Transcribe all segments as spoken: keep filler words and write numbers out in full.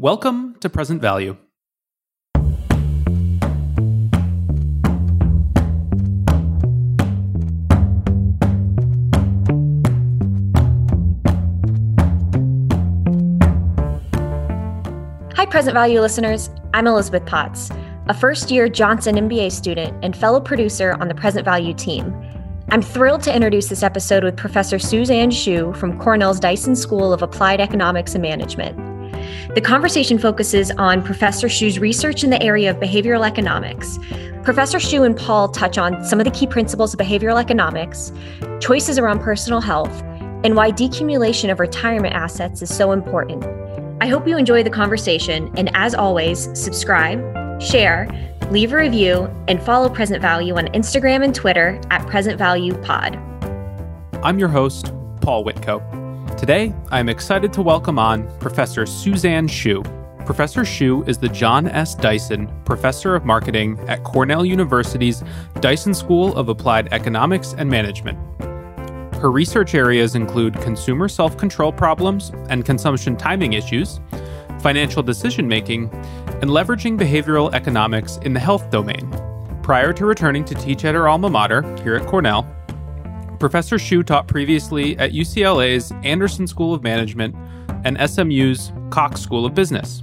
Welcome to Present Value. Hi, Present Value listeners. I'm Elizabeth Potts, a first-year Johnson M B A student and fellow producer on the Present Value team. I'm thrilled to introduce this episode with Professor Suzanne Shu from Cornell's Dyson School of Applied Economics and Management. The conversation focuses on Professor Shu's research in the area of behavioral economics. Professor Shu and Paul touch on some of the key principles of behavioral economics, choices around personal health, and why decumulation of retirement assets is so important. I hope you enjoy the conversation, and as always, subscribe, share, leave a review, and follow Present Value on Instagram and Twitter at Present Value Pod. I'm your host, Paul Whitcoe. Today, I'm excited to welcome on Professor Suzanne Shu. Professor Shu is the John S. Dyson Professor of Marketing at Cornell University's Dyson School of Applied Economics and Management. Her research areas include consumer self-control problems and consumption timing issues, financial decision-making, and leveraging behavioral economics in the health domain. Prior to returning to teach at her alma mater here at Cornell, Professor Shu taught previously at U C L A's Anderson School of Management and S M U's Cox School of Business.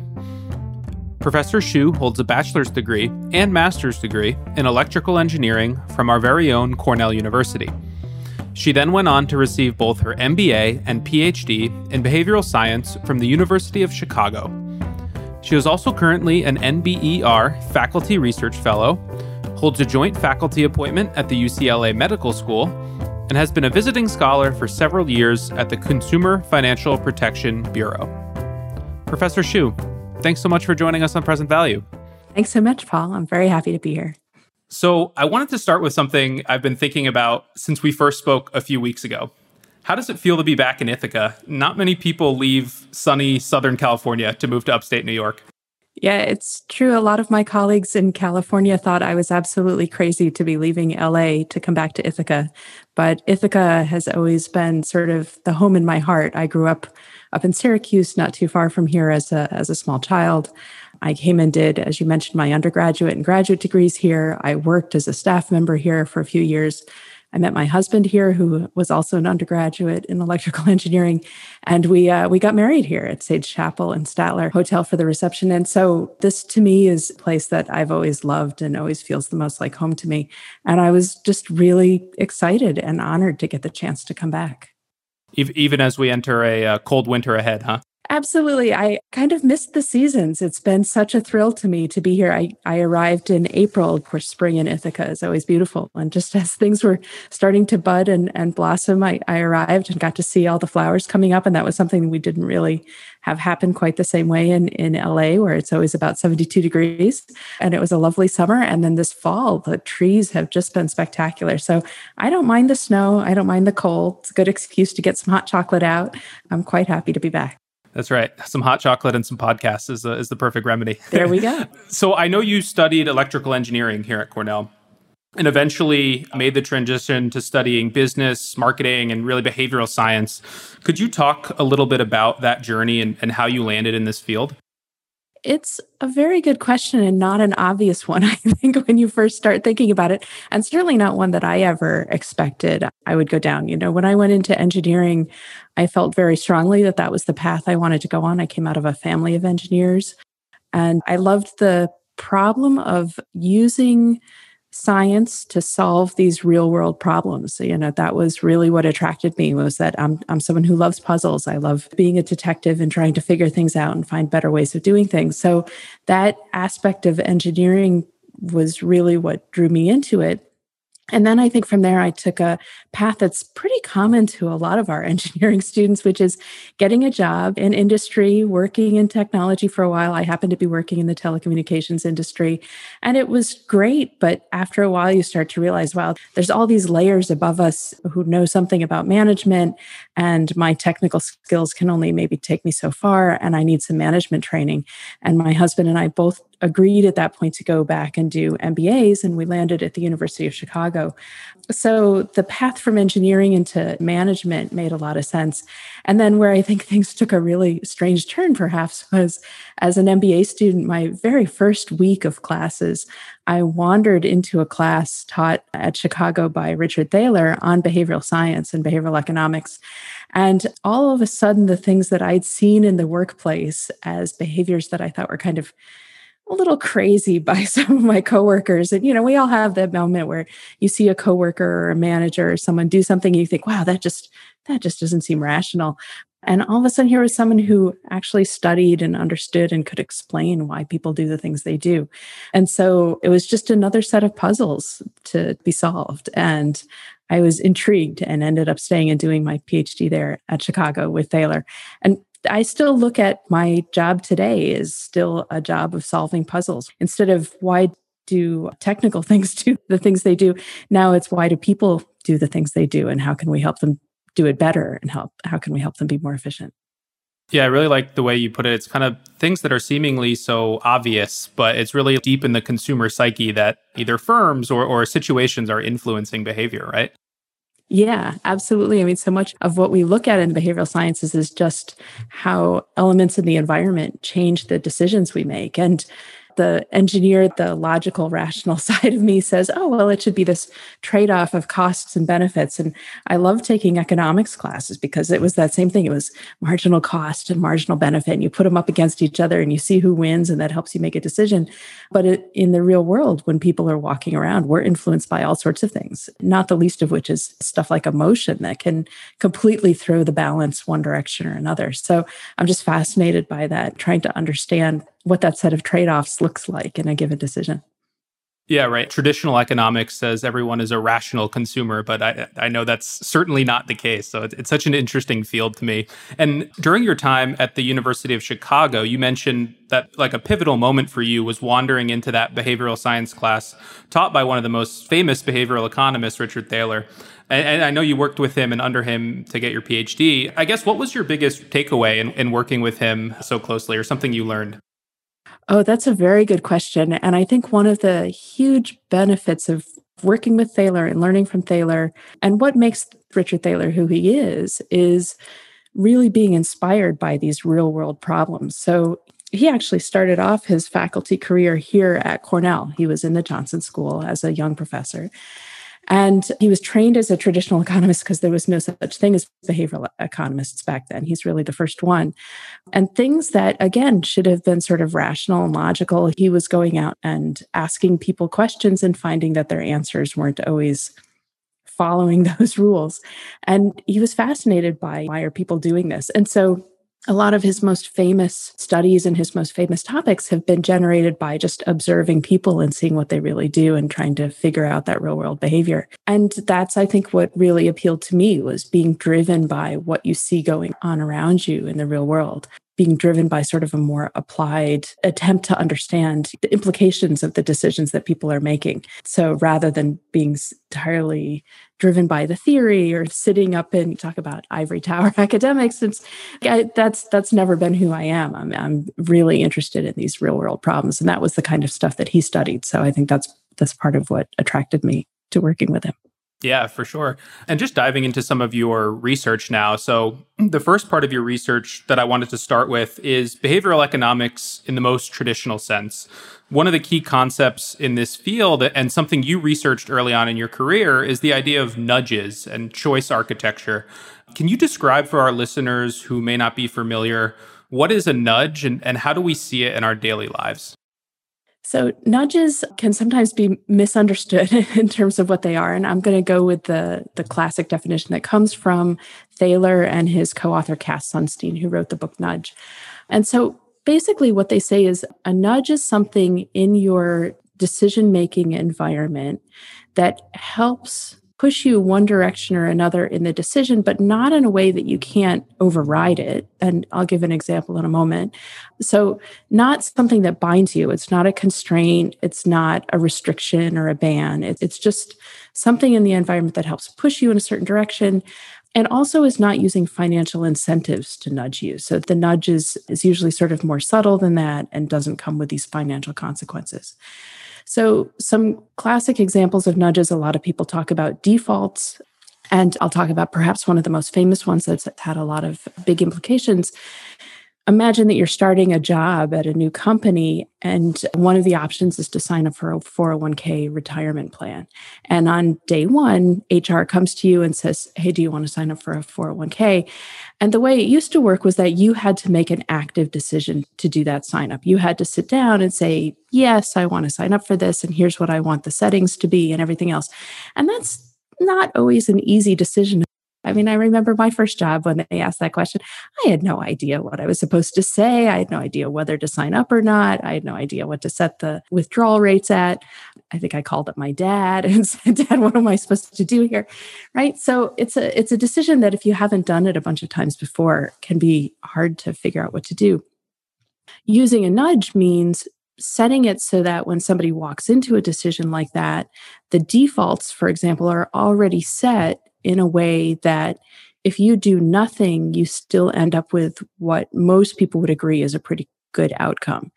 Professor Shu holds a bachelor's degree and master's degree in electrical engineering from our very own Cornell University. She then went on to receive both her M B A and PhD in behavioral science from the University of Chicago. She is also currently an N B E R faculty research fellow, holds a joint faculty appointment at the U C L A Medical School, and has been a visiting scholar for several years at the Consumer Financial Protection Bureau. Professor Shu, thanks so much for joining us on Present Value. Thanks so much, Paul. I'm very happy to be here. So I wanted to start with something I've been thinking about since we first spoke a few weeks ago. How does it feel to be back in Ithaca? Not many people leave sunny Southern California to move to upstate New York. Yeah, it's true. A lot of my colleagues in California thought I was absolutely crazy to be leaving L A to come back to Ithaca. But Ithaca has always been sort of the home in my heart. I grew up up in Syracuse, not too far from here as a as a small child. I came and did, as you mentioned, my undergraduate and graduate degrees here. I worked as a staff member here for a few years. I met my husband here, who was also an undergraduate in electrical engineering, and we uh, we got married here at Sage Chapel and Statler Hotel for the reception. And so this, to me, is a place that I've always loved and always feels the most like home to me. And I was just really excited and honored to get the chance to come back. Even as we enter a uh, cold winter ahead, huh? Absolutely. I kind of missed the seasons. It's been such a thrill to me to be here. I, I arrived in April. Of course, spring in Ithaca is always beautiful. And just as things were starting to bud and, and blossom, I, I arrived and got to see all the flowers coming up. And that was something we didn't really have happen quite the same way in, in L A, where it's always about seventy-two degrees. And it was a lovely summer. And then this fall, the trees have just been spectacular. So I don't mind the snow. I don't mind the cold. It's a good excuse to get some hot chocolate out. I'm quite happy to be back. That's right. Some hot chocolate and some podcasts is, uh, is the perfect remedy. There we go. So I know you studied electrical engineering here at Cornell and eventually made the transition to studying business, marketing, and really behavioral science. Could you talk a little bit about that journey and, and how you landed in this field? It's a very good question and not an obvious one, I think, when you first start thinking about it, and certainly not one that I ever expected I would go down. You know, when I went into engineering, I felt very strongly that that was the path I wanted to go on. I came out of a family of engineers, and I loved the problem of using science to solve these real world problems. You know, that was really what attracted me, was that I'm I'm someone who loves puzzles. I love being a detective and trying to figure things out and find better ways of doing things. So that aspect of engineering was really what drew me into it. And then I think from there, I took a path that's pretty common to a lot of our engineering students, which is getting a job in industry, working in technology for a while. I happened to be working in the telecommunications industry, and it was great. But after a while, you start to realize, wow, there's all these layers above us who know something about management, and my technical skills can only maybe take me so far, and I need some management training. And my husband and I both agreed at that point to go back and do M B As, and we landed at the University of Chicago. So the path from engineering into management made a lot of sense. And then where I think things took a really strange turn, perhaps, was as an M B A student, my very first week of classes, I wandered into a class taught at Chicago by Richard Thaler on behavioral science and behavioral economics. And all of a sudden, the things that I'd seen in the workplace as behaviors that I thought were kind of a little crazy by some of my coworkers. And, you know, we all have that moment where you see a coworker or a manager or someone do something, and you think, wow, that just, that just doesn't seem rational. And all of a sudden, here was someone who actually studied and understood and could explain why people do the things they do. And so it was just another set of puzzles to be solved. And I was intrigued and ended up staying and doing my PhD there at Chicago with Thaler. And I still look at my job today is still a job of solving puzzles. Instead of why do technical things do the things they do, now it's why do people do the things they do, and how can we help them do it better, and help how can we help them be more efficient? Yeah, I really like the way you put it. It's kind of things that are seemingly so obvious, but it's really deep in the consumer psyche that either firms or, or situations are influencing behavior, right? Yeah, absolutely. I mean, so much of what we look at in behavioral sciences is just how elements in the environment change the decisions we make. And the engineer, the logical, rational side of me says, oh, well, it should be this trade-off of costs and benefits. And I love taking economics classes because it was that same thing. It was marginal cost and marginal benefit. And you put them up against each other and you see who wins, and that helps you make a decision. But it, in the real world, when people are walking around, we're influenced by all sorts of things, not the least of which is stuff like emotion that can completely throw the balance one direction or another. So I'm just fascinated by that, trying to understand what that set of trade-offs looks like in a given decision. Yeah, right. Traditional economics says everyone is a rational consumer, but I, I know that's certainly not the case. So it's, it's such an interesting field to me. And during your time at the University of Chicago, you mentioned that like a pivotal moment for you was wandering into that behavioral science class taught by one of the most famous behavioral economists, Richard Thaler. And, and I know you worked with him and under him to get your PhD. I guess what was your biggest takeaway in, in working with him so closely, or something you learned? Oh, that's a very good question. And I think one of the huge benefits of working with Thaler and learning from Thaler, and what makes Richard Thaler who he is, is really being inspired by these real world problems. So he actually started off his faculty career here at Cornell. He was in the Johnson School as a young professor. And he was trained as a traditional economist because there was no such thing as behavioral economists back then. He's really the first one. And things that, again, should have been sort of rational and logical, he was going out and asking people questions and finding that their answers weren't always following those rules. And he was fascinated by, why are people doing this? And so a lot of his most famous studies and his most famous topics have been generated by just observing people and seeing what they really do and trying to figure out that real world behavior. And that's, I think, what really appealed to me, was being driven by what you see going on around you in the real world, being driven by sort of a more applied attempt to understand the implications of the decisions that people are making. So rather than being entirely driven by the theory or sitting up and talk about ivory tower academics, it's, I, that's that's never been who I am. I'm, I'm really interested in these real world problems. And that was the kind of stuff that he studied. So I think that's that's part of what attracted me to working with him. Yeah, for sure. And just diving into some of your research now. So the first part of your research that I wanted to start with is behavioral economics in the most traditional sense. One of the key concepts in this field, and something you researched early on in your career, is the idea of nudges and choice architecture. Can you describe for our listeners who may not be familiar, what is a nudge and, and how do we see it in our daily lives? So nudges can sometimes be misunderstood in terms of what they are. And I'm going to go with the, the classic definition that comes from Thaler and his co-author, Cass Sunstein, who wrote the book Nudge. And so basically what they say is a nudge is something in your decision-making environment that helps push you one direction or another in the decision, but not in a way that you can't override it. And I'll give an example in a moment. So not something that binds you. It's not a constraint. It's not a restriction or a ban. It's just something in the environment that helps push you in a certain direction. and also is not using financial incentives to nudge you. So the nudge is, is usually sort of more subtle than that and doesn't come with these financial consequences. So some classic examples of nudges, a lot of people talk about defaults, and I'll talk about perhaps one of the most famous ones that's had a lot of big implications. Imagine that you're starting a job at a new company, and one of the options is to sign up for a four oh one k retirement plan. And on day one, H R comes to you and says, hey, do you want to sign up for a four oh one k? And the way it used to work was that you had to make an active decision to do that sign up. You had to sit down and say, yes, I want to sign up for this, and here's what I want the settings to be and everything else. And that's not always an easy decision. I mean, I remember my first job when they asked that question, I had no idea what I was supposed to say. I had no idea whether to sign up or not. I had no idea what to set the withdrawal rates at. I think I called up my dad and said, Dad, what am I supposed to do here? Right? So it's a it's a decision that if you haven't done it a bunch of times before, can be hard to figure out what to do. Using a nudge means setting it so that when somebody walks into a decision like that, the defaults, for example, are already set in a way that if you do nothing, you still end up with what most people would agree is a pretty good outcome.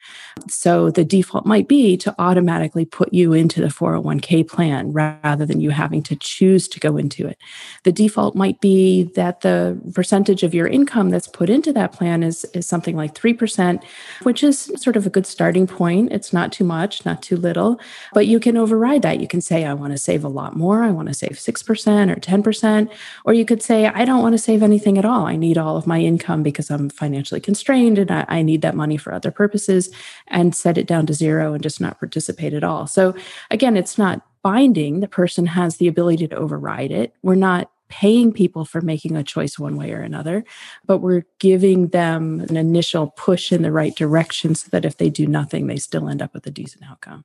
So the default might be to automatically put you into the four oh one k plan rather than you having to choose to go into it. The default might be that the percentage of your income that's put into that plan is, is something like three percent, which is sort of a good starting point. It's not too much, not too little, but you can override that. You can say, I want to save a lot more. I want to save six percent or ten percent. Or you could say, I don't want to save anything at all. I need all of my income because I'm financially constrained and I, I need that money for for other purposes, and set it down to zero and just not participate at all. So again, it's not binding. The person has the ability to override it. We're not paying people for making a choice one way or another, but we're giving them an initial push in the right direction so that if they do nothing, they still end up with a decent outcome.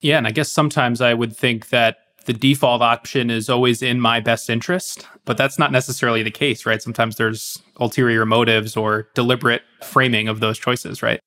Yeah. And I guess sometimes I would think that the default option is always in my best interest, but that's not necessarily the case, right? Sometimes there's ulterior motives or deliberate framing of those choices, right?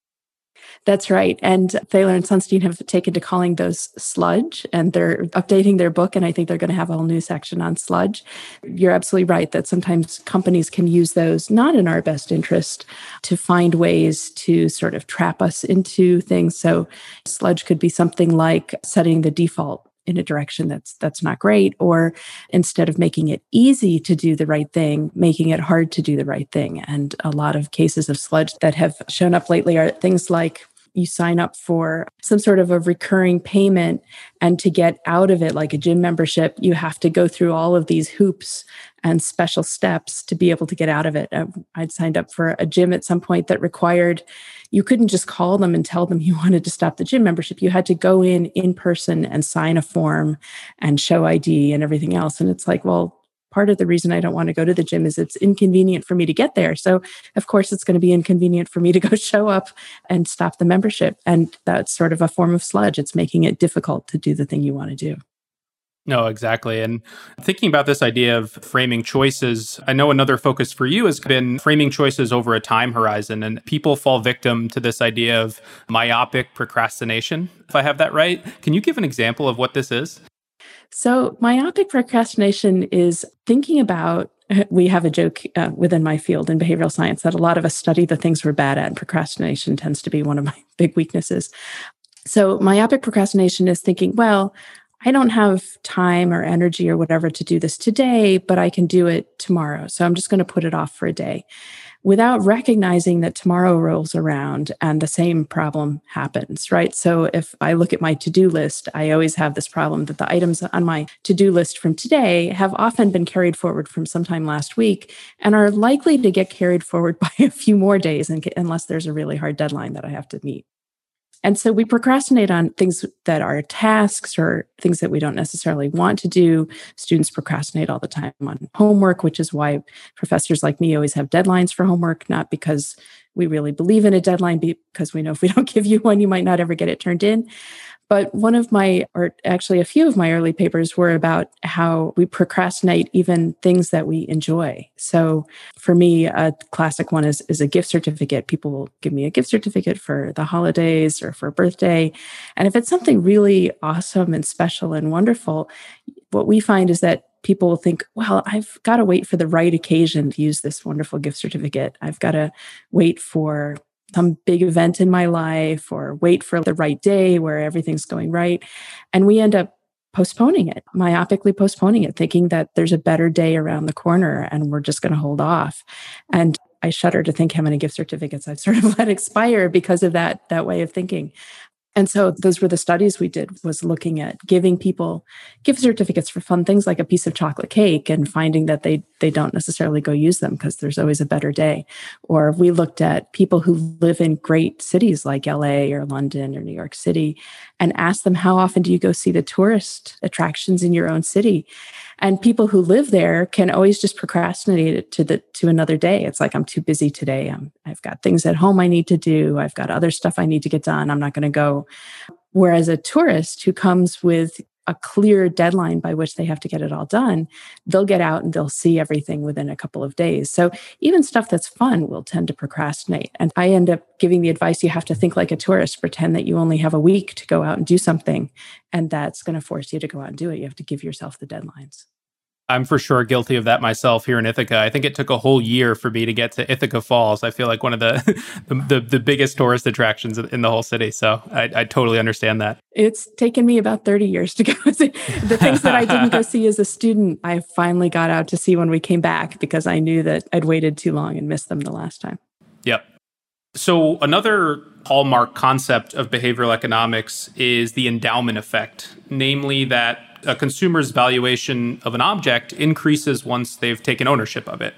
That's right. And Thaler and Sunstein have taken to calling those sludge, and they're updating their book, and I think they're going to have a whole new section on sludge. You're absolutely right that sometimes companies can use those not in our best interest to find ways to sort of trap us into things. So sludge could be something like setting the default in a direction that's that's not great, or instead of making it easy to do the right thing, making it hard to do the right thing. And a lot of cases of sludge that have shown up lately are things like you sign up for some sort of a recurring payment, and to get out of it, like a gym membership, you have to go through all of these hoops and special steps to be able to get out of it. I'd signed up for a gym at some point that required, you couldn't just call them and tell them you wanted to stop the gym membership. You had to go in in person and sign a form and show I D and everything else. And it's like, well, part of the reason I don't want to go to the gym is it's inconvenient for me to get there. So of course, it's going to be inconvenient for me to go show up and stop the membership. And that's sort of a form of sludge. It's making it difficult to do the thing you want to do. No, exactly. And thinking about this idea of framing choices, I know another focus for you has been framing choices over a time horizon. And people fall victim to this idea of myopic procrastination, if I have that right. Can you give an example of what this is? So myopic procrastination is thinking about, we have a joke uh, within my field in behavioral science that a lot of us study the things we're bad at, and procrastination tends to be one of my big weaknesses. So myopic procrastination is thinking, well, I don't have time or energy or whatever to do this today, but I can do it tomorrow. So I'm just going to put it off for a day without recognizing that tomorrow rolls around and the same problem happens, right? So if I look at my to-do list, I always have this problem that the items on my to-do list from today have often been carried forward from sometime last week and are likely to get carried forward by a few more days unless there's a really hard deadline that I have to meet. And so we procrastinate on things that are tasks or things that we don't necessarily want to do. Students procrastinate all the time on homework, which is why professors like me always have deadlines for homework, not because we really believe in a deadline, because we know if we don't give you one, you might not ever get it turned in. But one of my, or actually a few of my early papers were about how we procrastinate even things that we enjoy. So for me, a classic one is, is a gift certificate. People will give me a gift certificate for the holidays or for a birthday. And if it's something really awesome and special and wonderful, what we find is that people will think, well, I've got to wait for the right occasion to use this wonderful gift certificate. I've got to wait for some big event in my life or wait for the right day where everything's going right. And we end up postponing it, myopically postponing it, thinking that there's a better day around the corner and we're just going to hold off. And I shudder to think how many gift certificates I've sort of let expire because of that, that way of thinking. And so those were the studies we did, was looking at giving people gift certificates for fun things like a piece of chocolate cake and finding that they they don't necessarily go use them because there's always a better day. Or we looked at people who live in great cities like L A or London or New York City and asked them, how often do you go see the tourist attractions in your own city? And people who live there can always just procrastinate it to the to another day. It's like, I'm too busy today. I'm, I've got things at home I need to do. I've got other stuff I need to get done. I'm not going to go. Whereas a tourist who comes with a clear deadline by which they have to get it all done, they'll get out and they'll see everything within a couple of days. So even stuff that's fun will tend to procrastinate. And I end up giving the advice, you have to think like a tourist, pretend that you only have a week to go out and do something. And that's going to force you to go out and do it. You have to give yourself the deadlines. I'm for sure guilty of that myself here in Ithaca. I think it took a whole year for me to get to Ithaca Falls. I feel like one of the the, the biggest tourist attractions in the whole city. So I, I totally understand that. It's taken me about thirty years to go see. The things that I didn't go see as a student, I finally got out to see when we came back because I knew that I'd waited too long and missed them the last time. Yep. So another hallmark concept of behavioral economics is the endowment effect, namely that a consumer's valuation of an object increases once they've taken ownership of it.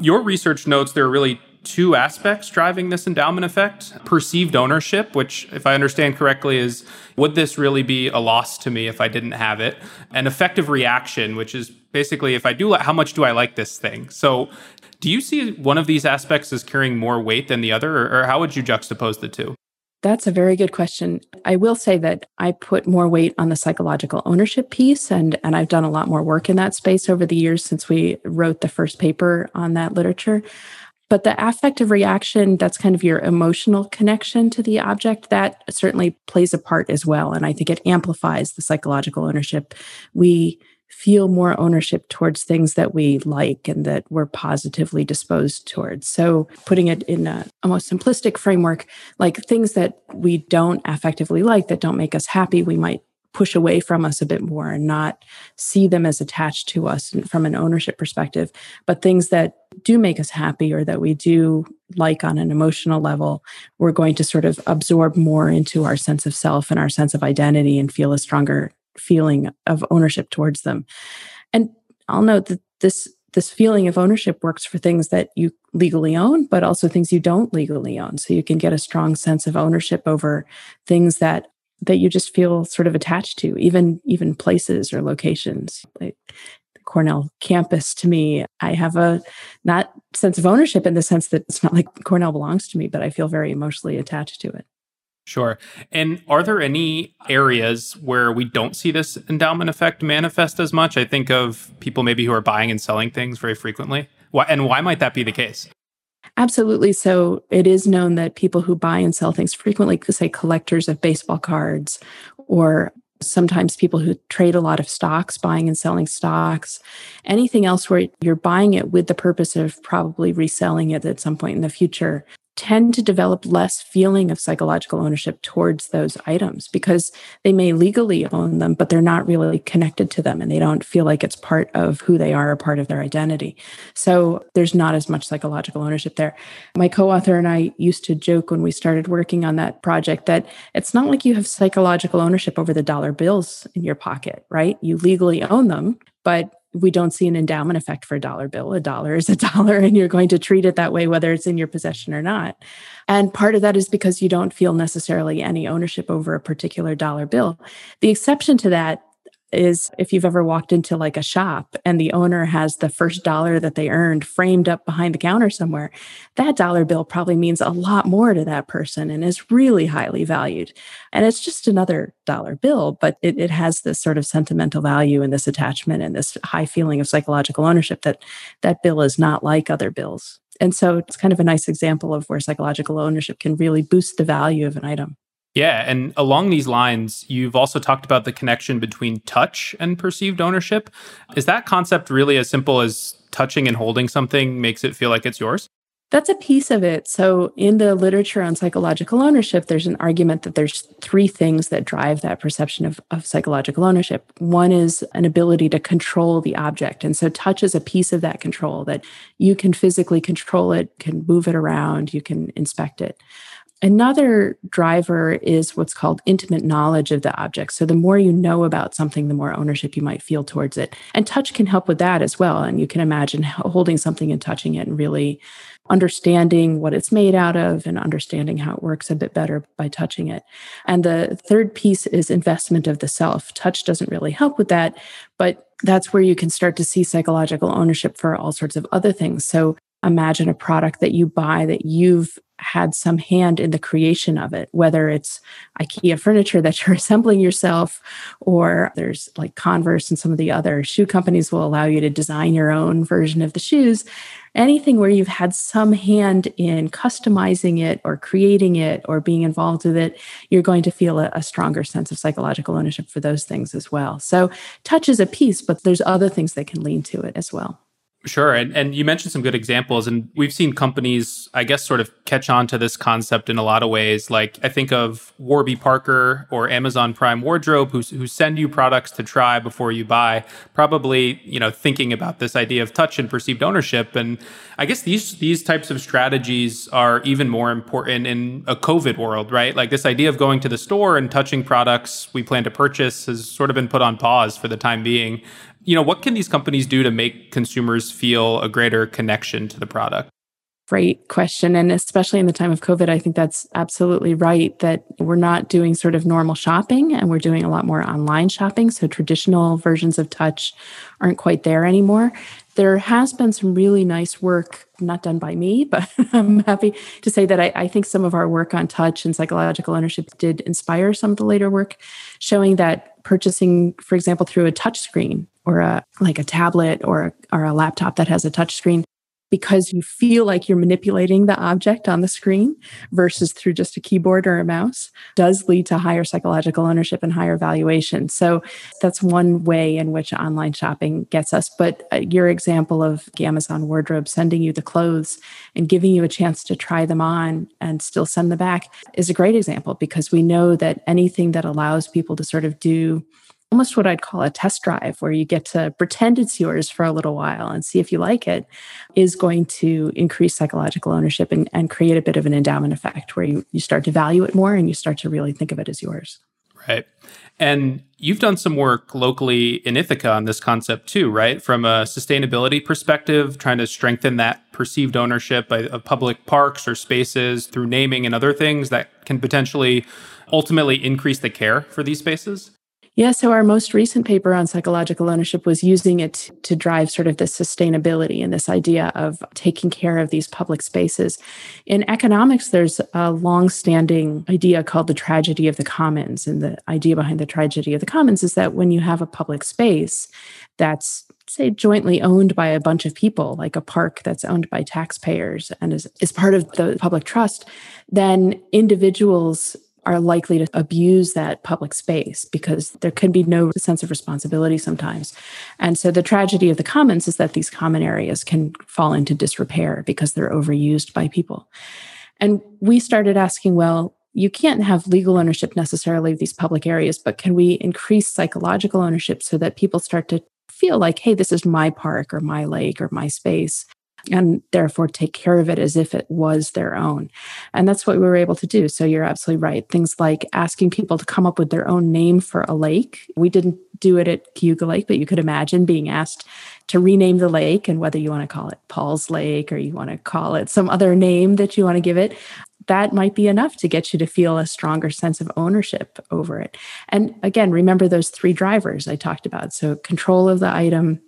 Your research notes there are really two aspects driving this endowment effect. Perceived ownership, which, if I understand correctly, is, would this really be a loss to me if I didn't have it? And effective reaction, which is basically, if I do, how much do I like this thing? So do you see one of these aspects as carrying more weight than the other, or how would you juxtapose the two? That's a very good question. I will say that I put more weight on the psychological ownership piece, and, and I've done a lot more work in that space over the years since we wrote the first paper on that literature. But the affective reaction, that's kind of your emotional connection to the object, that certainly plays a part as well. And I think it amplifies the psychological ownership. We feel more ownership towards things that we like and that we're positively disposed towards. So putting it in a almost simplistic framework, like things that we don't affectively like, that don't make us happy, we might push away from us a bit more and not see them as attached to us from an ownership perspective. But things that do make us happy or that we do like on an emotional level, we're going to sort of absorb more into our sense of self and our sense of identity and feel a stronger feeling of ownership towards them. And I'll note that this this feeling of ownership works for things that you legally own, but also things you don't legally own. So you can get a strong sense of ownership over things that that you just feel sort of attached to, even even places or locations. Like the Cornell campus, to me, I have a not sense of ownership in the sense that it's not like Cornell belongs to me, but I feel very emotionally attached to it. Sure. And are there any areas where we don't see this endowment effect manifest as much? I think of people maybe who are buying and selling things very frequently. Why, and why might that be the case? Absolutely. So it is known that people who buy and sell things frequently, say collectors of baseball cards, or sometimes people who trade a lot of stocks, buying and selling stocks, anything else where you're buying it with the purpose of probably reselling it at some point in the future, tend to develop less feeling of psychological ownership towards those items because they may legally own them, but they're not really connected to them and they don't feel like it's part of who they are or part of their identity. So there's not as much psychological ownership there. My co-author and I used to joke when we started working on that project that it's not like you have psychological ownership over the dollar bills in your pocket, right? You legally own them, but we don't see an endowment effect for a dollar bill. A dollar is a dollar, and you're going to treat it that way, whether it's in your possession or not. And part of that is because you don't feel necessarily any ownership over a particular dollar bill. The exception to that is if you've ever walked into like a shop and the owner has the first dollar that they earned framed up behind the counter somewhere, that dollar bill probably means a lot more to that person and is really highly valued. And it's just another dollar bill, but it, it has this sort of sentimental value and this attachment and this high feeling of psychological ownership that that bill is not like other bills. And so it's kind of a nice example of where psychological ownership can really boost the value of an item. Yeah, and along these lines, you've also talked about the connection between touch and perceived ownership. Is that concept really as simple as touching and holding something makes it feel like it's yours? That's a piece of it. So in the literature on psychological ownership, there's an argument that there's three things that drive that perception of, of psychological ownership. One is an ability to control the object. And so touch is a piece of that control, that you can physically control it, can move it around, you can inspect it. Another driver is what's called intimate knowledge of the object. So the more you know about something, the more ownership you might feel towards it. And touch can help with that as well. And you can imagine holding something and touching it and really understanding what it's made out of and understanding how it works a bit better by touching it. And the third piece is investment of the self. Touch doesn't really help with that, but that's where you can start to see psychological ownership for all sorts of other things. So imagine a product that you buy that you've had some hand in the creation of, it, whether it's IKEA furniture that you're assembling yourself, or there's like Converse and some of the other shoe companies will allow you to design your own version of the shoes. Anything where you've had some hand in customizing it or creating it or being involved with it, you're going to feel a, a stronger sense of psychological ownership for those things as well. So touch is a piece, but there's other things that can lean to it as well. Sure. And, and you mentioned some good examples, and we've seen companies, I guess, sort of catch on to this concept in a lot of ways. Like I think of Warby Parker or Amazon Prime Wardrobe, who, who send you products to try before you buy, probably, you know, thinking about this idea of touch and perceived ownership. And I guess these, these types of strategies are even more important in a COVID world, right? Like this idea of going to the store and touching products we plan to purchase has sort of been put on pause for the time being. You know, what can these companies do to make consumers feel a greater connection to the product? Great question. And especially in the time of COVID, I think that's absolutely right, that we're not doing sort of normal shopping and we're doing a lot more online shopping. So traditional versions of touch aren't quite there anymore. There has been some really nice work, not done by me, but I'm happy to say that I, I think some of our work on touch and psychological ownership did inspire some of the later work, showing that purchasing, for example, through a touch screen or a like a tablet or a, or a laptop that has a touch screen, because you feel like you're manipulating the object on the screen versus through just a keyboard or a mouse, does lead to higher psychological ownership and higher valuation. So that's one way in which online shopping gets us. But your example of Amazon Wardrobe sending you the clothes and giving you a chance to try them on and still send them back is a great example, because we know that anything that allows people to sort of do almost what I'd call a test drive, where you get to pretend it's yours for a little while and see if you like it, is going to increase psychological ownership and, and create a bit of an endowment effect where you, you start to value it more and you start to really think of it as yours. Right. And you've done some work locally in Ithaca on this concept too, right? From a sustainability perspective, trying to strengthen that perceived ownership of public parks or spaces through naming and other things that can potentially ultimately increase the care for these spaces. Yeah, so our most recent paper on psychological ownership was using it to drive sort of the sustainability and this idea of taking care of these public spaces. In economics, there's a long-standing idea called the tragedy of the commons. And the idea behind the tragedy of the commons is that when you have a public space that's, say, jointly owned by a bunch of people, like a park that's owned by taxpayers and is, is part of the public trust, then individuals are likely to abuse that public space because there can be no sense of responsibility sometimes. And so the tragedy of the commons is that these common areas can fall into disrepair because they're overused by people. And we started asking, well, you can't have legal ownership necessarily of these public areas, but can we increase psychological ownership so that people start to feel like, hey, this is my park or my lake or my space, and therefore take care of it as if it was their own. And that's what we were able to do. So you're absolutely right. Things like asking people to come up with their own name for a lake. We didn't do it at Cayuga Lake, but you could imagine being asked to rename the lake, and whether you want to call it Paul's Lake or you want to call it some other name that you want to give it, that might be enough to get you to feel a stronger sense of ownership over it. And again, remember those three drivers I talked about. So control of the item,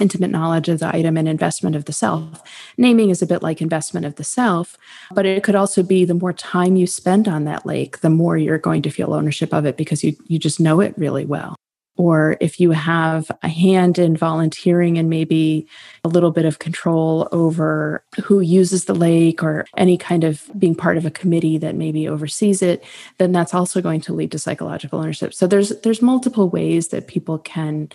intimate knowledge of the item, and investment of the self. Naming is a bit like investment of the self, but it could also be the more time you spend on that lake, the more you're going to feel ownership of it because you you just know it really well. or if you have a hand in volunteering and maybe a little bit of control over who uses the lake or any kind of being part of a committee that maybe oversees it, then that's also going to lead to psychological ownership. So there's there's multiple ways that people can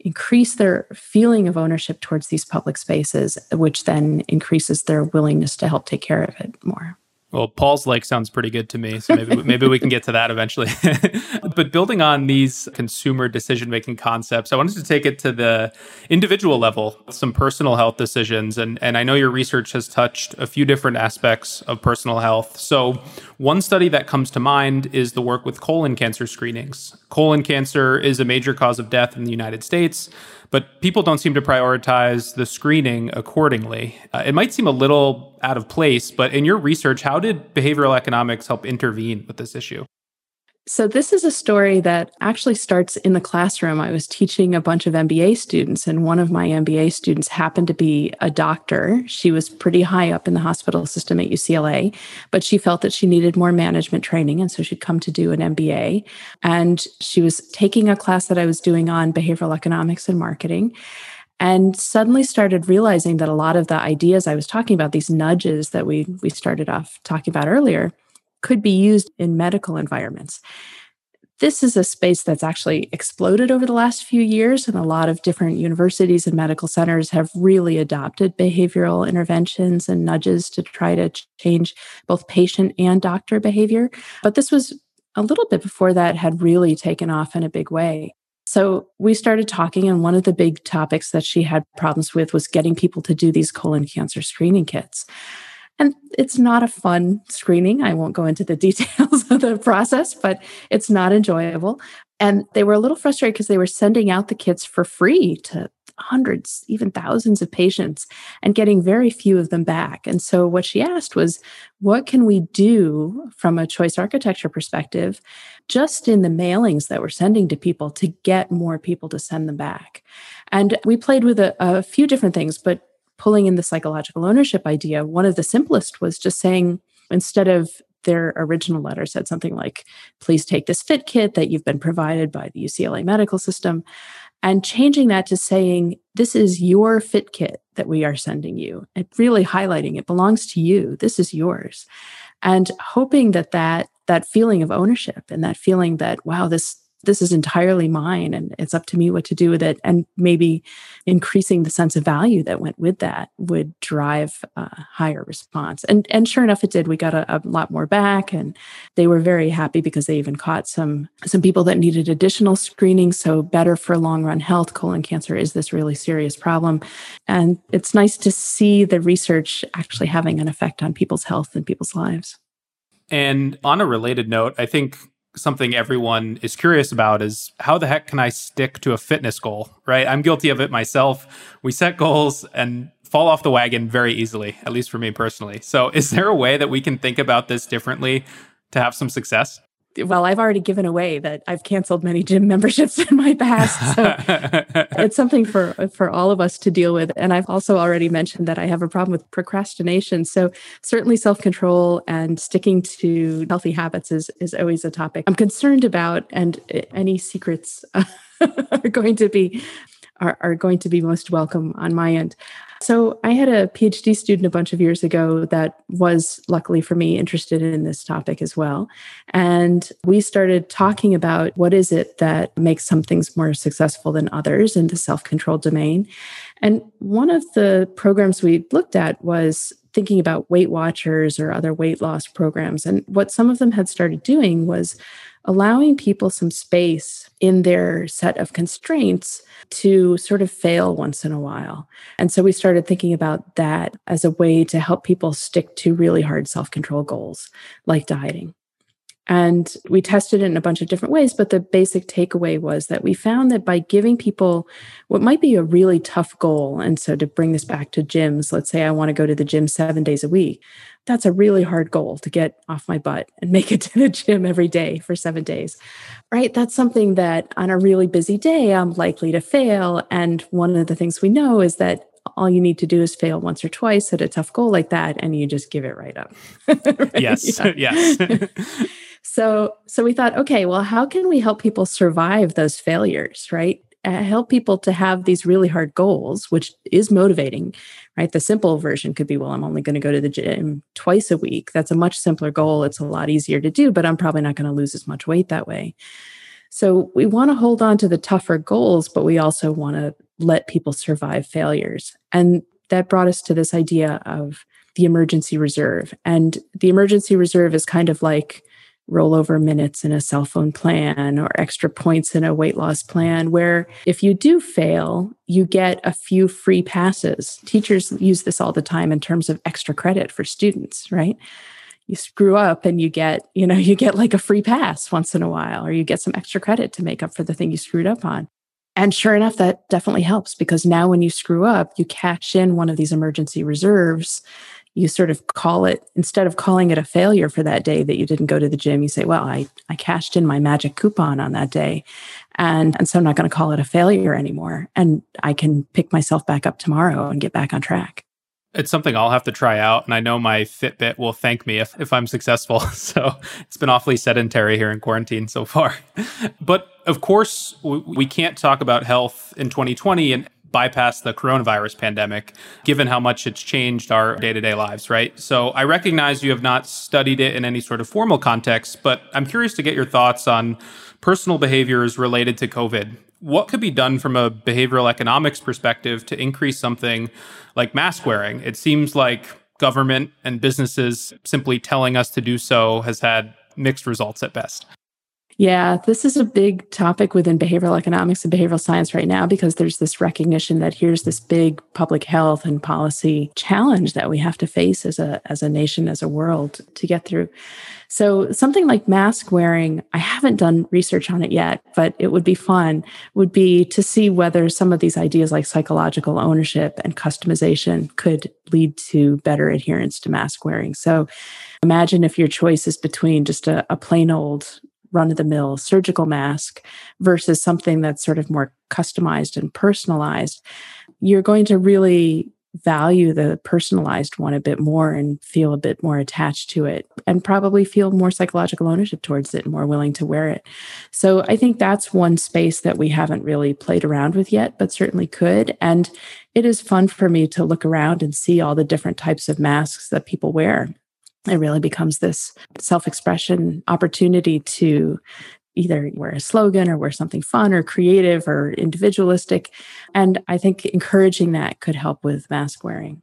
increase their feeling of ownership towards these public spaces, which then increases their willingness to help take care of it more. Well, Paul's Lake sounds pretty good to me, so maybe maybe we can get to that eventually. But building on these consumer decision-making concepts, I wanted to take it to the individual level, some personal health decisions. And, and I know your research has touched a few different aspects of personal health. So one study that comes to mind is the work with colon cancer screenings. Colon cancer is a major cause of death in the United States, but people don't seem to prioritize the screening accordingly. Uh, it might seem a little out of place, but in your research, how did behavioral economics help intervene with this issue? So this is a story that actually starts in the classroom. I was teaching a bunch of M B A students, and one of my M B A students happened to be a doctor. She was pretty high up in the hospital system at U C L A, but she felt that she needed more management training, and so she'd come to do an M B A. And she was taking a class that I was doing on behavioral economics and marketing, and suddenly started realizing that a lot of the ideas I was talking about, these nudges that we we started off talking about earlier, could be used in medical environments. This is a space that's actually exploded over the last few years, and a lot of different universities and medical centers have really adopted behavioral interventions and nudges to try to change both patient and doctor behavior. But this was a little bit before that had really taken off in a big way. So we started talking, and one of the big topics that she had problems with was getting people to do these colon cancer screening kits. And it's not a fun screening. I won't go into the details of the process, but it's not enjoyable. And they were a little frustrated because they were sending out the kits for free to hundreds, even thousands of patients and getting very few of them back. And so what she asked was, what can we do from a choice architecture perspective, just in the mailings that we're sending to people to get more people to send them back? And we played with a, a few different things, but pulling in the psychological ownership idea, one of the simplest was just saying, instead of their original letter said something like, please take this fit kit that you've been provided by the U C L A medical system, and changing that to saying, this is your fit kit that we are sending you, and really highlighting it belongs to you, this is yours. And hoping that that, that feeling of ownership and that feeling that, wow, this This is entirely mine and it's up to me what to do with it, and maybe increasing the sense of value that went with that would drive a higher response. And and sure enough, it did. We got a, a lot more back, and they were very happy because they even caught some, some people that needed additional screening. So better for long-run health, colon cancer is this really serious problem. And it's nice to see the research actually having an effect on people's health and people's lives. And on a related note, I think something everyone is curious about is how the heck can I stick to a fitness goal, right? I'm guilty of it myself. We set goals and fall off the wagon very easily, at least for me personally. So is there a way that we can think about this differently to have some success? Well, I've already given away that I've canceled many gym memberships in my past. So it's something for, for all of us to deal with. And I've also already mentioned that I have a problem with procrastination. So certainly self-control and sticking to healthy habits is, is always a topic I'm concerned about. And any secrets are going to be are, are going to be most welcome on my end. So I had a PhD student a bunch of years ago that was, luckily for me, interested in this topic as well. And we started talking about what is it that makes some things more successful than others in the self-control domain. And one of the programs we looked at was thinking about Weight Watchers or other weight loss programs. And what some of them had started doing was allowing people some space in their set of constraints to sort of fail once in a while. And so we started thinking about that as a way to help people stick to really hard self-control goals like dieting. And we tested it in a bunch of different ways, but the basic takeaway was that we found that by giving people what might be a really tough goal, and so to bring this back to gyms, let's say I want to go to the gym seven days a week. That's a really hard goal to get off my butt and make it to the gym every day for seven days, right? That's something that on a really busy day, I'm likely to fail. And one of the things we know is that all you need to do is fail once or twice at a tough goal like that, and you just give it right up. Yes, yes. So, so we thought, okay, well, how can we help people survive those failures, right? Uh, help people to have these really hard goals, which is motivating, right? The simple version could be, well, I'm only going to go to the gym twice a week. That's a much simpler goal. It's a lot easier to do, but I'm probably not going to lose as much weight that way. So we want to hold on to the tougher goals, but we also want to let people survive failures. And that brought us to this idea of the emergency reserve. And the emergency reserve is kind of like rollover minutes in a cell phone plan or extra points in a weight loss plan, where if you do fail, you get a few free passes. Teachers use this all the time in terms of extra credit for students, right? You screw up and you get, you know, you get like a free pass once in a while, or you get some extra credit to make up for the thing you screwed up on. And sure enough, that definitely helps, because now when you screw up, you cash in one of these emergency reserves. You sort of call it, instead of calling it a failure for that day that you didn't go to the gym, you say, well, I, I cashed in my magic coupon on that day. And, and so I'm not going to call it a failure anymore. And I can pick myself back up tomorrow and get back on track. It's something I'll have to try out. And I know my Fitbit will thank me if, if I'm successful. So it's been awfully sedentary here in quarantine so far. But of course, we can't talk about health in twenty twenty and bypass the coronavirus pandemic, given how much it's changed our day-to-day lives, right? So I recognize you have not studied it in any sort of formal context, but I'm curious to get your thoughts on personal behaviors related to COVID. What could be done from a behavioral economics perspective to increase something like mask wearing? It seems like government and businesses simply telling us to do so has had mixed results at best. Yeah, this is a big topic within behavioral economics and behavioral science right now, because there's this recognition that here's this big public health and policy challenge that we have to face as a as a nation, as a world, to get through. So something like mask wearing, I haven't done research on it yet, but it would be fun, would be to see whether some of these ideas like psychological ownership and customization could lead to better adherence to mask wearing. So imagine if your choice is between just a, a plain old run-of-the-mill surgical mask versus something that's sort of more customized and personalized. You're going to really value the personalized one a bit more and feel a bit more attached to it, and probably feel more psychological ownership towards it and more willing to wear it. So I think that's one space that we haven't really played around with yet, but certainly could. And it is fun for me to look around and see all the different types of masks that people wear. It really becomes this self-expression opportunity to either wear a slogan or wear something fun or creative or individualistic. And I think encouraging that could help with mask wearing.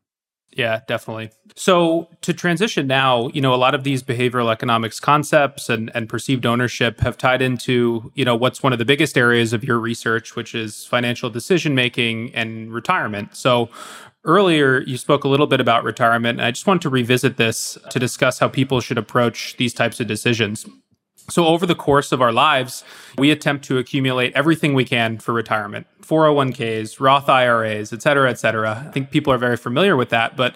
Yeah, definitely. So to transition now, you know, a lot of these behavioral economics concepts and, and perceived ownership have tied into, you know, what's one of the biggest areas of your research, which is financial decision-making and retirement. So earlier, you spoke a little bit about retirement, and I just wanted to revisit this to discuss how people should approach these types of decisions. So over the course of our lives, we attempt to accumulate everything we can for retirement, four oh one k's, Roth I R As, et cetera, et cetera. I think people are very familiar with that, but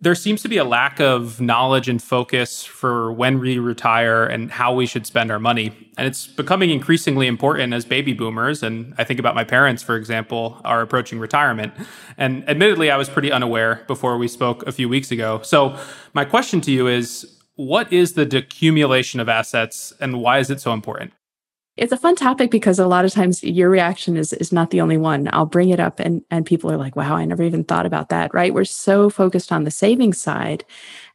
there seems to be a lack of knowledge and focus for when we retire and how we should spend our money. And it's becoming increasingly important as baby boomers. And I think about my parents, for example, are approaching retirement. And admittedly, I was pretty unaware before we spoke a few weeks ago. So my question to you is, what is the accumulation of assets and why is it so important? It's a fun topic because a lot of times your reaction is, is not the only one. I'll bring it up and, and people are like, wow, I never even thought about that, right? We're so focused on the savings side.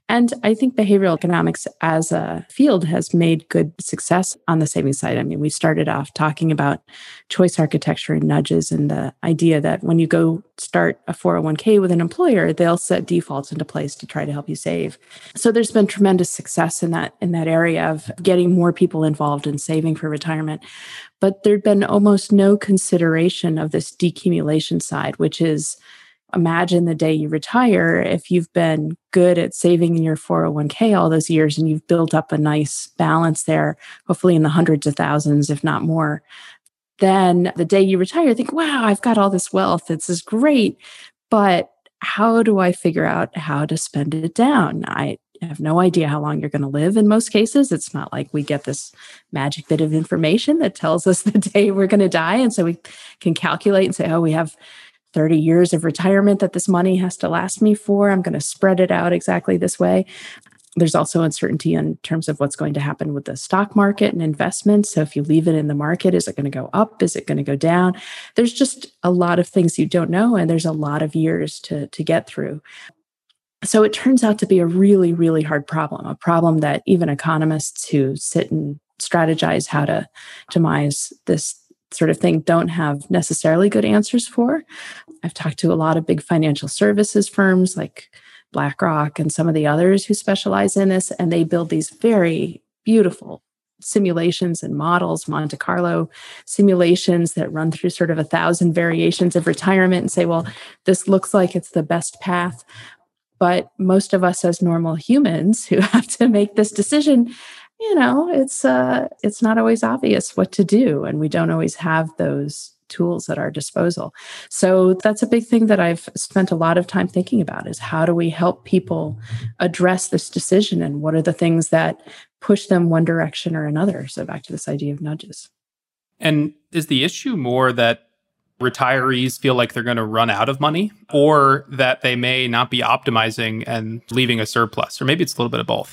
And I think behavioral economics as a field has made good success on the savings side. I mean, we started off talking about choice architecture and nudges and the idea that when you go start a four oh one k with an employer, they'll set defaults into place to try to help you save. So there's been tremendous success in that in that area of getting more people involved in saving for retirement. But there'd been almost no consideration of this decumulation side, which is imagine the day you retire, if you've been good at saving in your four oh one k all those years and you've built up a nice balance there, hopefully in the hundreds of thousands, if not more, then the day you retire, think, wow, I've got all this wealth. This is great. But how do I figure out how to spend it down? I have no idea how long you're going to live. In most cases, it's not like we get this magic bit of information that tells us the day we're going to die. And so we can calculate and say, oh, we have thirty years of retirement that this money has to last me for. I'm going to spread it out exactly this way. There's also uncertainty in terms of what's going to happen with the stock market and investments. So if you leave it in the market, is it going to go up? Is it going to go down? There's just a lot of things you don't know, and there's a lot of years to, to get through. So it turns out to be a really, really hard problem, a problem that even economists who sit and strategize how to optimize this sort of thing don't have necessarily good answers for. I've talked to a lot of big financial services firms like BlackRock and some of the others who specialize in this, and they build these very beautiful simulations and models, Monte Carlo simulations that run through sort of a thousand variations of retirement and say, well, this looks like it's the best path. But most of us as normal humans who have to make this decision, you know, it's uh, it's not always obvious what to do, and we don't always have those tools at our disposal. So that's a big thing that I've spent a lot of time thinking about, is how do we help people address this decision, and what are the things that push them one direction or another? So back to this idea of nudges. And is the issue more that retirees feel like they're going to run out of money, or that they may not be optimizing and leaving a surplus? Or maybe it's a little bit of both.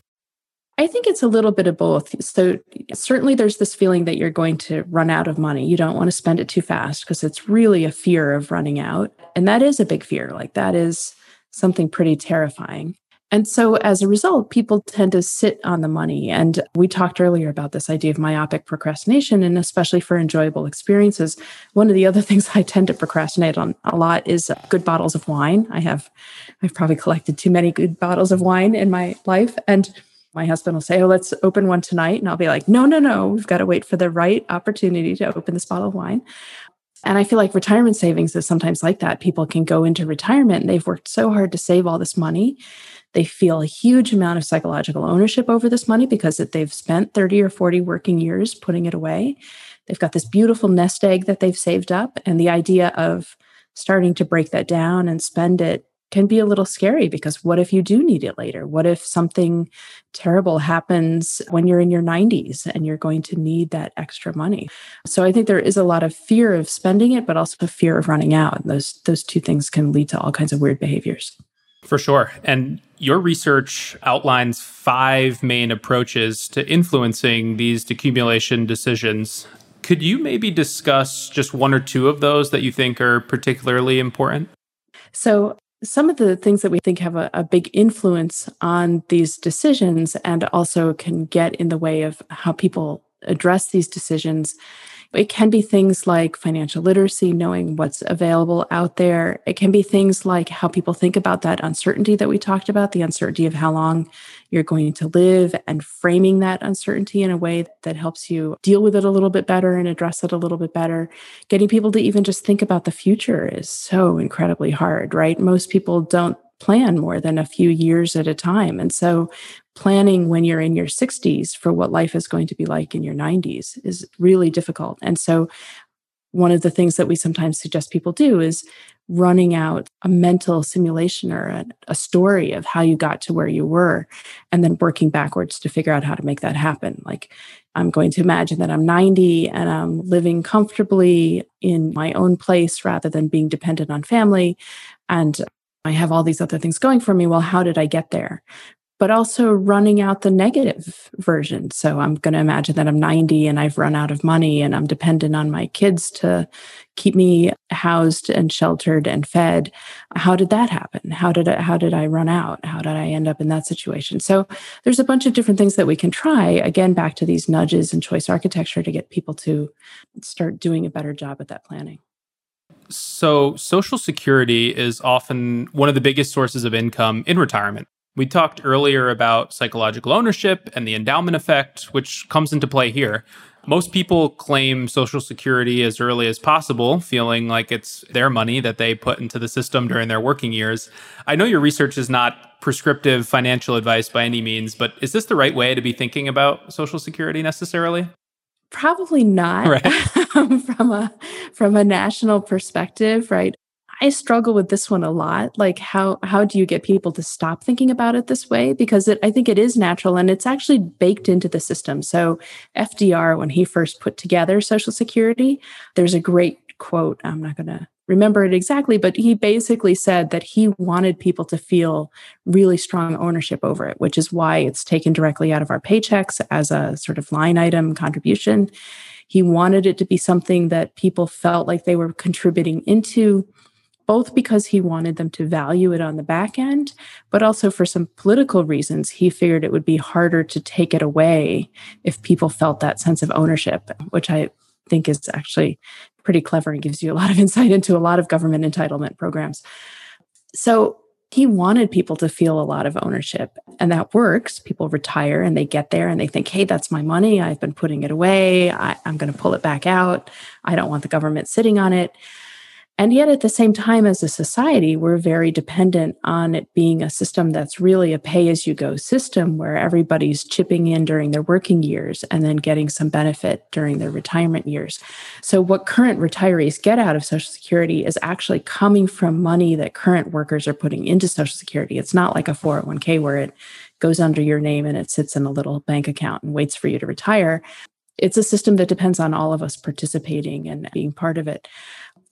I think it's a little bit of both. So certainly there's this feeling that you're going to run out of money. You don't want to spend it too fast because it's really a fear of running out. And that is a big fear. Like that is something pretty terrifying. And so as a result, people tend to sit on the money. And we talked earlier about this idea of myopic procrastination, and especially for enjoyable experiences. One of the other things I tend to procrastinate on a lot is good bottles of wine. I have, I've probably collected too many good bottles of wine in my life. And my husband will say, oh, let's open one tonight. And I'll be like, no, no, no, we've got to wait for the right opportunity to open this bottle of wine. And I feel like retirement savings is sometimes like that. People can go into retirement and they've worked so hard to save all this money. They feel a huge amount of psychological ownership over this money because they've spent thirty or forty working years putting it away. They've got this beautiful nest egg that they've saved up. And the idea of starting to break that down and spend it can be a little scary, because what if you do need it later? What if something terrible happens when you're in your nineties and you're going to need that extra money? So I think there is a lot of fear of spending it, but also a fear of running out. And those, those two things can lead to all kinds of weird behaviors. For sure. And your research outlines five main approaches to influencing these decumulation decisions. Could you maybe discuss just one or two of those that you think are particularly important? So some of the things that we think have a, a big influence on these decisions and also can get in the way of how people address these decisions, it can be things like financial literacy, knowing what's available out there. It can be things like how people think about that uncertainty that we talked about, the uncertainty of how long you're going to live, and framing that uncertainty in a way that helps you deal with it a little bit better and address it a little bit better. Getting people to even just think about the future is so incredibly hard, right? Most people don't plan more than a few years at a time. And so planning when you're in your sixties for what life is going to be like in your nineties is really difficult. And so one of the things that we sometimes suggest people do is running out a mental simulation or a, a story of how you got to where you were, and then working backwards to figure out how to make that happen. Like, I'm going to imagine that I'm ninety and I'm living comfortably in my own place rather than being dependent on family, and I have all these other things going for me. Well, how did I get there? But also running out the negative version. So I'm going to imagine that I'm ninety and I've run out of money and I'm dependent on my kids to keep me housed and sheltered and fed. How did that happen? How did I, how did I run out? How did I end up in that situation? So there's a bunch of different things that we can try. Again, back to these nudges and choice architecture to get people to start doing a better job at that planning. So Social Security is often one of the biggest sources of income in retirement. We talked earlier about psychological ownership and the endowment effect, which comes into play here. Most people claim Social Security as early as possible, feeling like it's their money that they put into the system during their working years. I know your research is not prescriptive financial advice by any means, but is this the right way to be thinking about Social Security necessarily? Probably not, right? um, from a from a national perspective, right? I struggle with this one a lot. Like, how how do you get people to stop thinking about it this way? Because it, I think it is natural and it's actually baked into the system. So F D R, when he first put together Social Security, there's a great quote. I'm not going to remember it exactly, but he basically said that he wanted people to feel really strong ownership over it, which is why it's taken directly out of our paychecks as a sort of line item contribution. He wanted it to be something that people felt like they were contributing into, both because he wanted them to value it on the back end, but also for some political reasons, he figured it would be harder to take it away if people felt that sense of ownership, which I think is actually pretty clever and gives you a lot of insight into a lot of government entitlement programs. So he wanted people to feel a lot of ownership, and that works. People retire and they get there and they think, hey, that's my money. I've been putting it away. I, I'm going to pull it back out. I don't want the government sitting on it. And yet at the same time, as a society, we're very dependent on it being a system that's really a pay-as-you-go system where everybody's chipping in during their working years and then getting some benefit during their retirement years. So what current retirees get out of Social Security is actually coming from money that current workers are putting into Social Security. It's not like a four oh one k where it goes under your name and it sits in a little bank account and waits for you to retire. It's a system that depends on all of us participating and being part of it.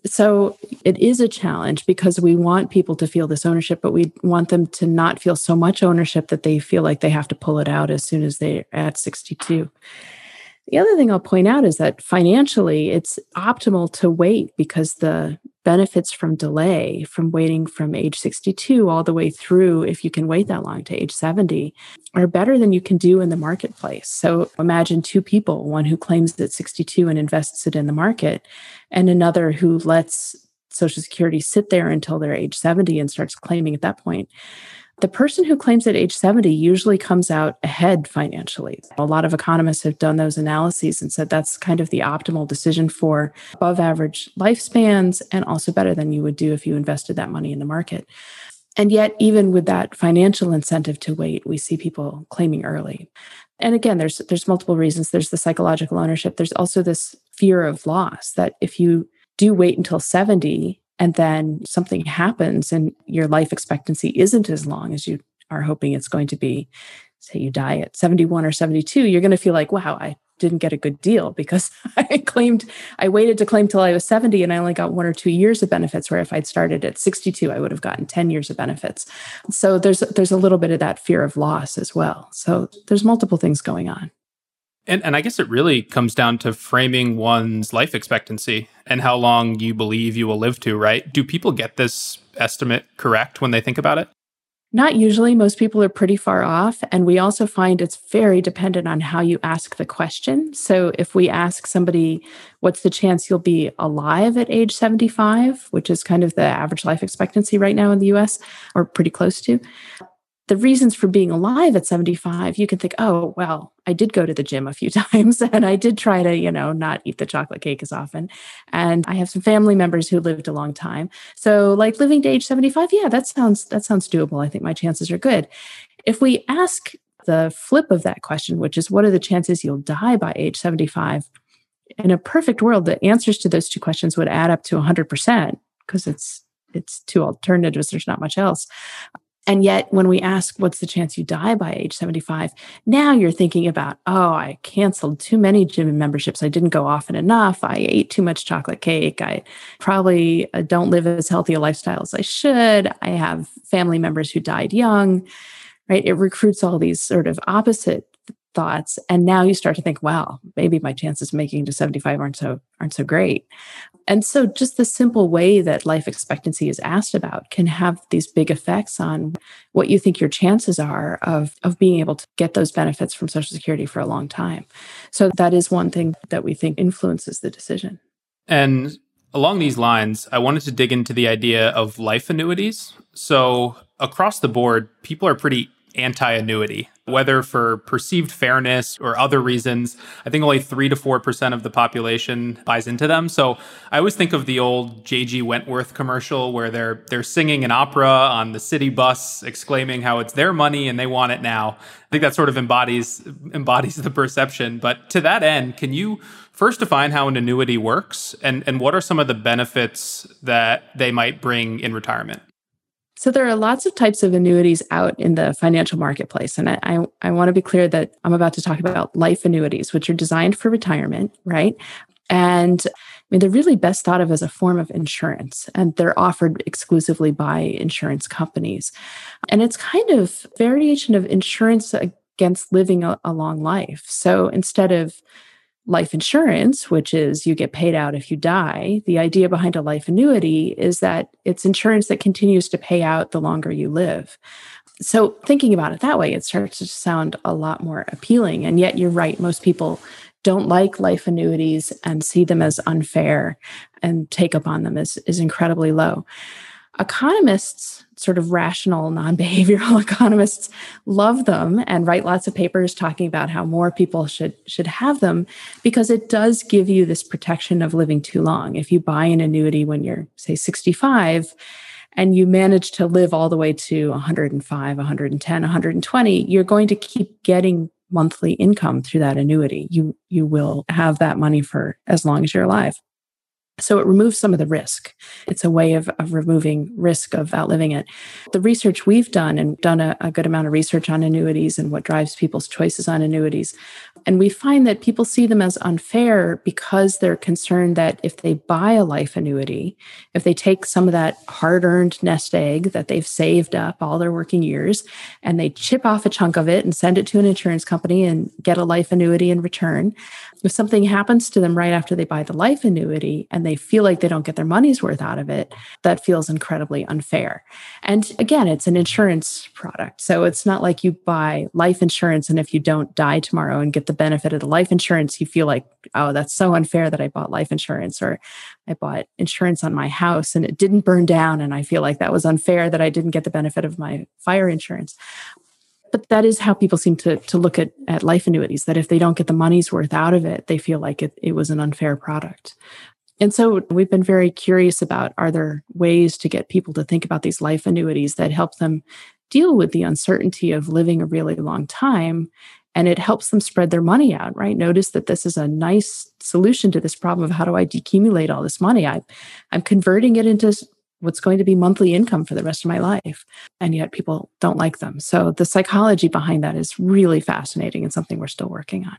So it is a challenge because we want people to feel this ownership, but we want them to not feel so much ownership that they feel like they have to pull it out as soon as they're at sixty-two. The other thing I'll point out is that financially, it's optimal to wait because the benefits from delay, from waiting from age sixty-two all the way through, if you can wait that long to age seventy, are better than you can do in the marketplace. So imagine two people, one who claims that sixty-two and invests it in the market, and another who lets Social Security sit there until they're age seventy and starts claiming at that point. The person who claims at age seventy usually comes out ahead financially. A lot of economists have done those analyses and said that's kind of the optimal decision for above average lifespans and also better than you would do if you invested that money in the market. And yet, even with that financial incentive to wait, we see people claiming early. And again, there's there's multiple reasons. There's the psychological ownership. There's also this fear of loss that if you do wait until seventy, and then something happens and your life expectancy isn't as long as you are hoping it's going to be, say you die at seventy-one or seventy-two, you're going to feel like, wow, I didn't get a good deal because I claimed, I waited to claim till I was seventy and I only got one or two years of benefits, where if I'd started at sixty-two, I would have gotten ten years of benefits. So there's there's a little bit of that fear of loss as well. So there's multiple things going on. And, and I guess it really comes down to framing one's life expectancy and how long you believe you will live to, right? Do people get this estimate correct when they think about it? Not usually. Most people are pretty far off. And we also find it's very dependent on how you ask the question. So if we ask somebody, what's the chance you'll be alive at age seventy-five, which is kind of the average life expectancy right now in the U S, or pretty close to, the reasons for being alive at seventy-five, you can think, oh, well, I did go to the gym a few times and I did try to, you know, not eat the chocolate cake as often. And I have some family members who lived a long time. So like living to age seventy-five, yeah, that sounds, that sounds doable. I think my chances are good. If we ask the flip of that question, which is what are the chances you'll die by age seventy-five? In a perfect world, the answers to those two questions would add up to one hundred percent because it's, it's two alternatives. There's not much else. And yet when we ask, what's the chance you die by age seventy-five? Now you're thinking about, oh, I canceled too many gym memberships. I didn't go often enough. I ate too much chocolate cake. I probably don't live as healthy a lifestyle as I should. I have family members who died young, right? It recruits all these sort of opposite thoughts. And now you start to think, wow, maybe my chances of making it to seventy-five aren't so aren't so great. And so just the simple way that life expectancy is asked about can have these big effects on what you think your chances are of, of being able to get those benefits from Social Security for a long time. So that is one thing that we think influences the decision. And along these lines, I wanted to dig into the idea of life annuities. So across the board, people are pretty anti-annuity, whether for perceived fairness or other reasons. I think only three to four percent of the population buys into them. So I always think of the old J G Wentworth commercial where they're they're singing an opera on the city bus, exclaiming how it's their money and they want it now. I think that sort of embodies embodies the perception. But to that end, can you first define how an annuity works and, and what are some of the benefits that they might bring in retirement? So there are lots of types of annuities out in the financial marketplace. And I, I, I want to be clear that I'm about to talk about life annuities, which are designed for retirement, right? And I mean, they're really best thought of as a form of insurance, and they're offered exclusively by insurance companies. And it's kind of a variation of insurance against living a, a long life. So instead of life insurance, which is you get paid out if you die, the idea behind a life annuity is that it's insurance that continues to pay out the longer you live. So thinking about it that way, it starts to sound a lot more appealing. And yet you're right, most people don't like life annuities and see them as unfair, and take up on them is, is incredibly low. Economists, sort of rational, non-behavioral economists, love them and write lots of papers talking about how more people should should have them, because it does give you this protection of living too long. If you buy an annuity when you're, say, sixty-five, and you manage to live all the way to one hundred five, one hundred ten, one hundred twenty, you're going to keep getting monthly income through that annuity. You, you will have that money for as long as you're alive. So it removes some of the risk. It's a way of, of removing risk of outliving it. The research we've done, and done a, a good amount of research on annuities and what drives people's choices on annuities. And we find that people see them as unfair because they're concerned that if they buy a life annuity, if they take some of that hard-earned nest egg that they've saved up all their working years, and they chip off a chunk of it and send it to an insurance company and get a life annuity in return, if something happens to them right after they buy the life annuity and they They feel like they don't get their money's worth out of it, that feels incredibly unfair. And again, it's an insurance product. So it's not like you buy life insurance, and if you don't die tomorrow and get the benefit of the life insurance, you feel like, oh, that's so unfair that I bought life insurance, or I bought insurance on my house and it didn't burn down, and I feel like that was unfair that I didn't get the benefit of my fire insurance. But that is how people seem to, to look at, at life annuities, that if they don't get the money's worth out of it, they feel like it, it was an unfair product. And so we've been very curious about, are there ways to get people to think about these life annuities that help them deal with the uncertainty of living a really long time, and it helps them spread their money out, right? Notice that this is a nice solution to this problem of how do I decumulate all this money? I, I'm converting it into what's going to be monthly income for the rest of my life, and yet people don't like them. So the psychology behind that is really fascinating and something we're still working on.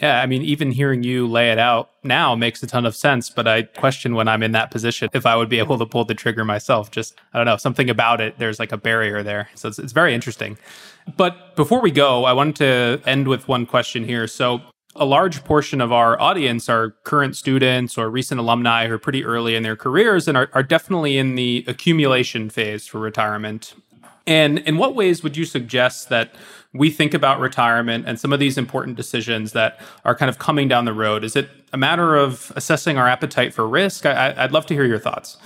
Yeah, I mean, even hearing you lay it out now makes a ton of sense, but I question when I'm in that position if I would be able to pull the trigger myself. Just, I don't know, something about it, there's like a barrier there. So it's, it's very interesting. But before we go, I wanted to end with one question here. So a large portion of our audience are current students or recent alumni who are pretty early in their careers and are, are definitely in the accumulation phase for retirement. And in what ways would you suggest that we think about retirement and some of these important decisions that are kind of coming down the road? Is it a matter of assessing our appetite for risk? I, I'd love to hear your thoughts.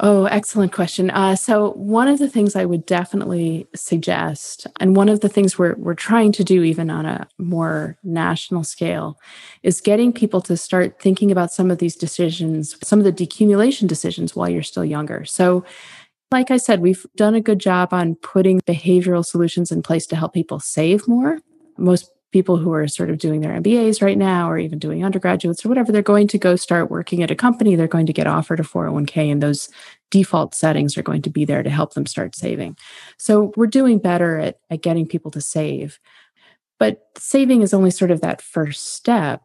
Oh, excellent question. Uh, so one of the things I would definitely suggest, and one of the things we're we're trying to do even on a more national scale, is getting people to start thinking about some of these decisions, some of the decumulation decisions while you're still younger. So like I said, we've done a good job on putting behavioral solutions in place to help people save more. Most people who are sort of doing their M B As right now, or even doing undergraduates or whatever, they're going to go start working at a company. They're going to get offered a four oh one k, and those default settings are going to be there to help them start saving. So we're doing better at, at getting people to save. But saving is only sort of that first step.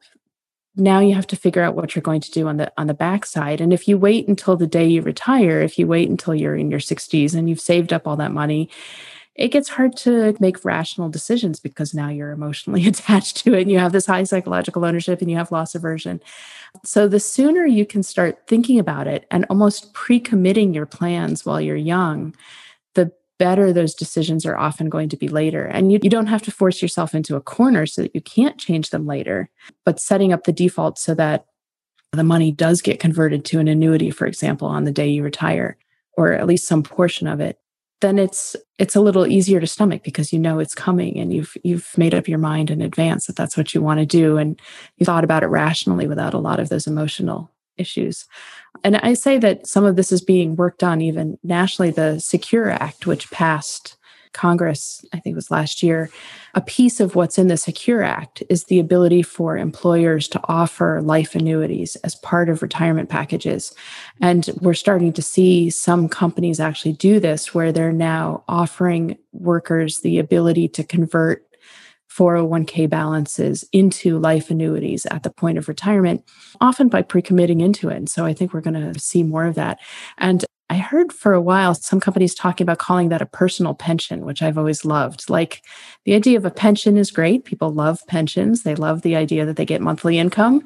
Now you have to figure out what you're going to do on the on the backside. And if you wait until the day you retire, if you wait until you're in your sixties and you've saved up all that money, it gets hard to make rational decisions because now you're emotionally attached to it and you have this high psychological ownership and you have loss aversion. So the sooner you can start thinking about it and almost pre-committing your plans while you're young, the better those decisions are often going to be later. And you, you don't have to force yourself into a corner so that you can't change them later, but setting up the default so that the money does get converted to an annuity, for example, on the day you retire, or at least some portion of it, then it's it's a little easier to stomach because you know it's coming and you've you've made up your mind in advance that that's what you want to do. And you thought about it rationally without a lot of those emotional issues. And I say that some of this is being worked on even nationally. The SECURE Act, which passed Congress, I think it was last year, a piece of what's in the SECURE Act is the ability for employers to offer life annuities as part of retirement packages. And we're starting to see some companies actually do this, where they're now offering workers the ability to convert four oh one k balances into life annuities at the point of retirement, often by pre-committing into it. And so I think we're going to see more of that. And I heard for a while some companies talking about calling that a personal pension, which I've always loved. Like, the idea of a pension is great. People love pensions. They love the idea that they get monthly income.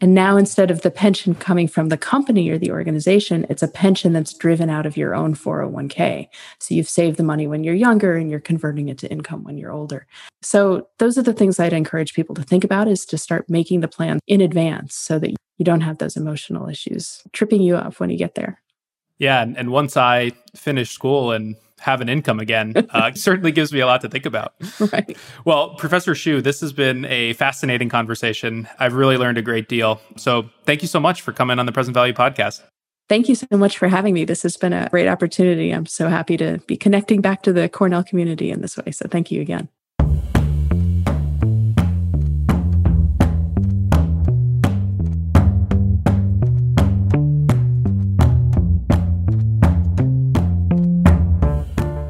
And now, instead of the pension coming from the company or the organization, it's a pension that's driven out of your own four oh one k. So you've saved the money when you're younger and you're converting it to income when you're older. So those are the things I'd encourage people to think about, is to start making the plan in advance so that you don't have those emotional issues tripping you up when you get there. Yeah. And, and once I finish school and have an income again, uh, it certainly gives me a lot to think about. Right. Well, Professor Shu, this has been a fascinating conversation. I've really learned a great deal. So thank you so much for coming on the Present Value Podcast. Thank you so much for having me. This has been a great opportunity. I'm so happy to be connecting back to the Cornell community in this way. So thank you again.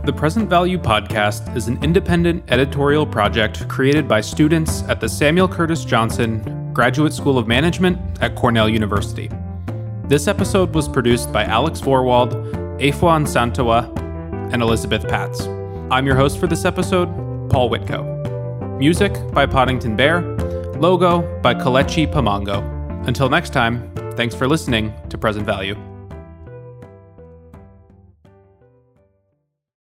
The Present Value Podcast is an independent editorial project created by students at the Samuel Curtis Johnson Graduate School of Management at Cornell University. This episode was produced by Alex Vorwald, Efuan Santowa, and Elizabeth Potts. I'm your host for this episode, Paul Whitcoe. Music by Poddington Bear. Logo by Kalechi Pamongo. Until next time, thanks for listening to Present Value.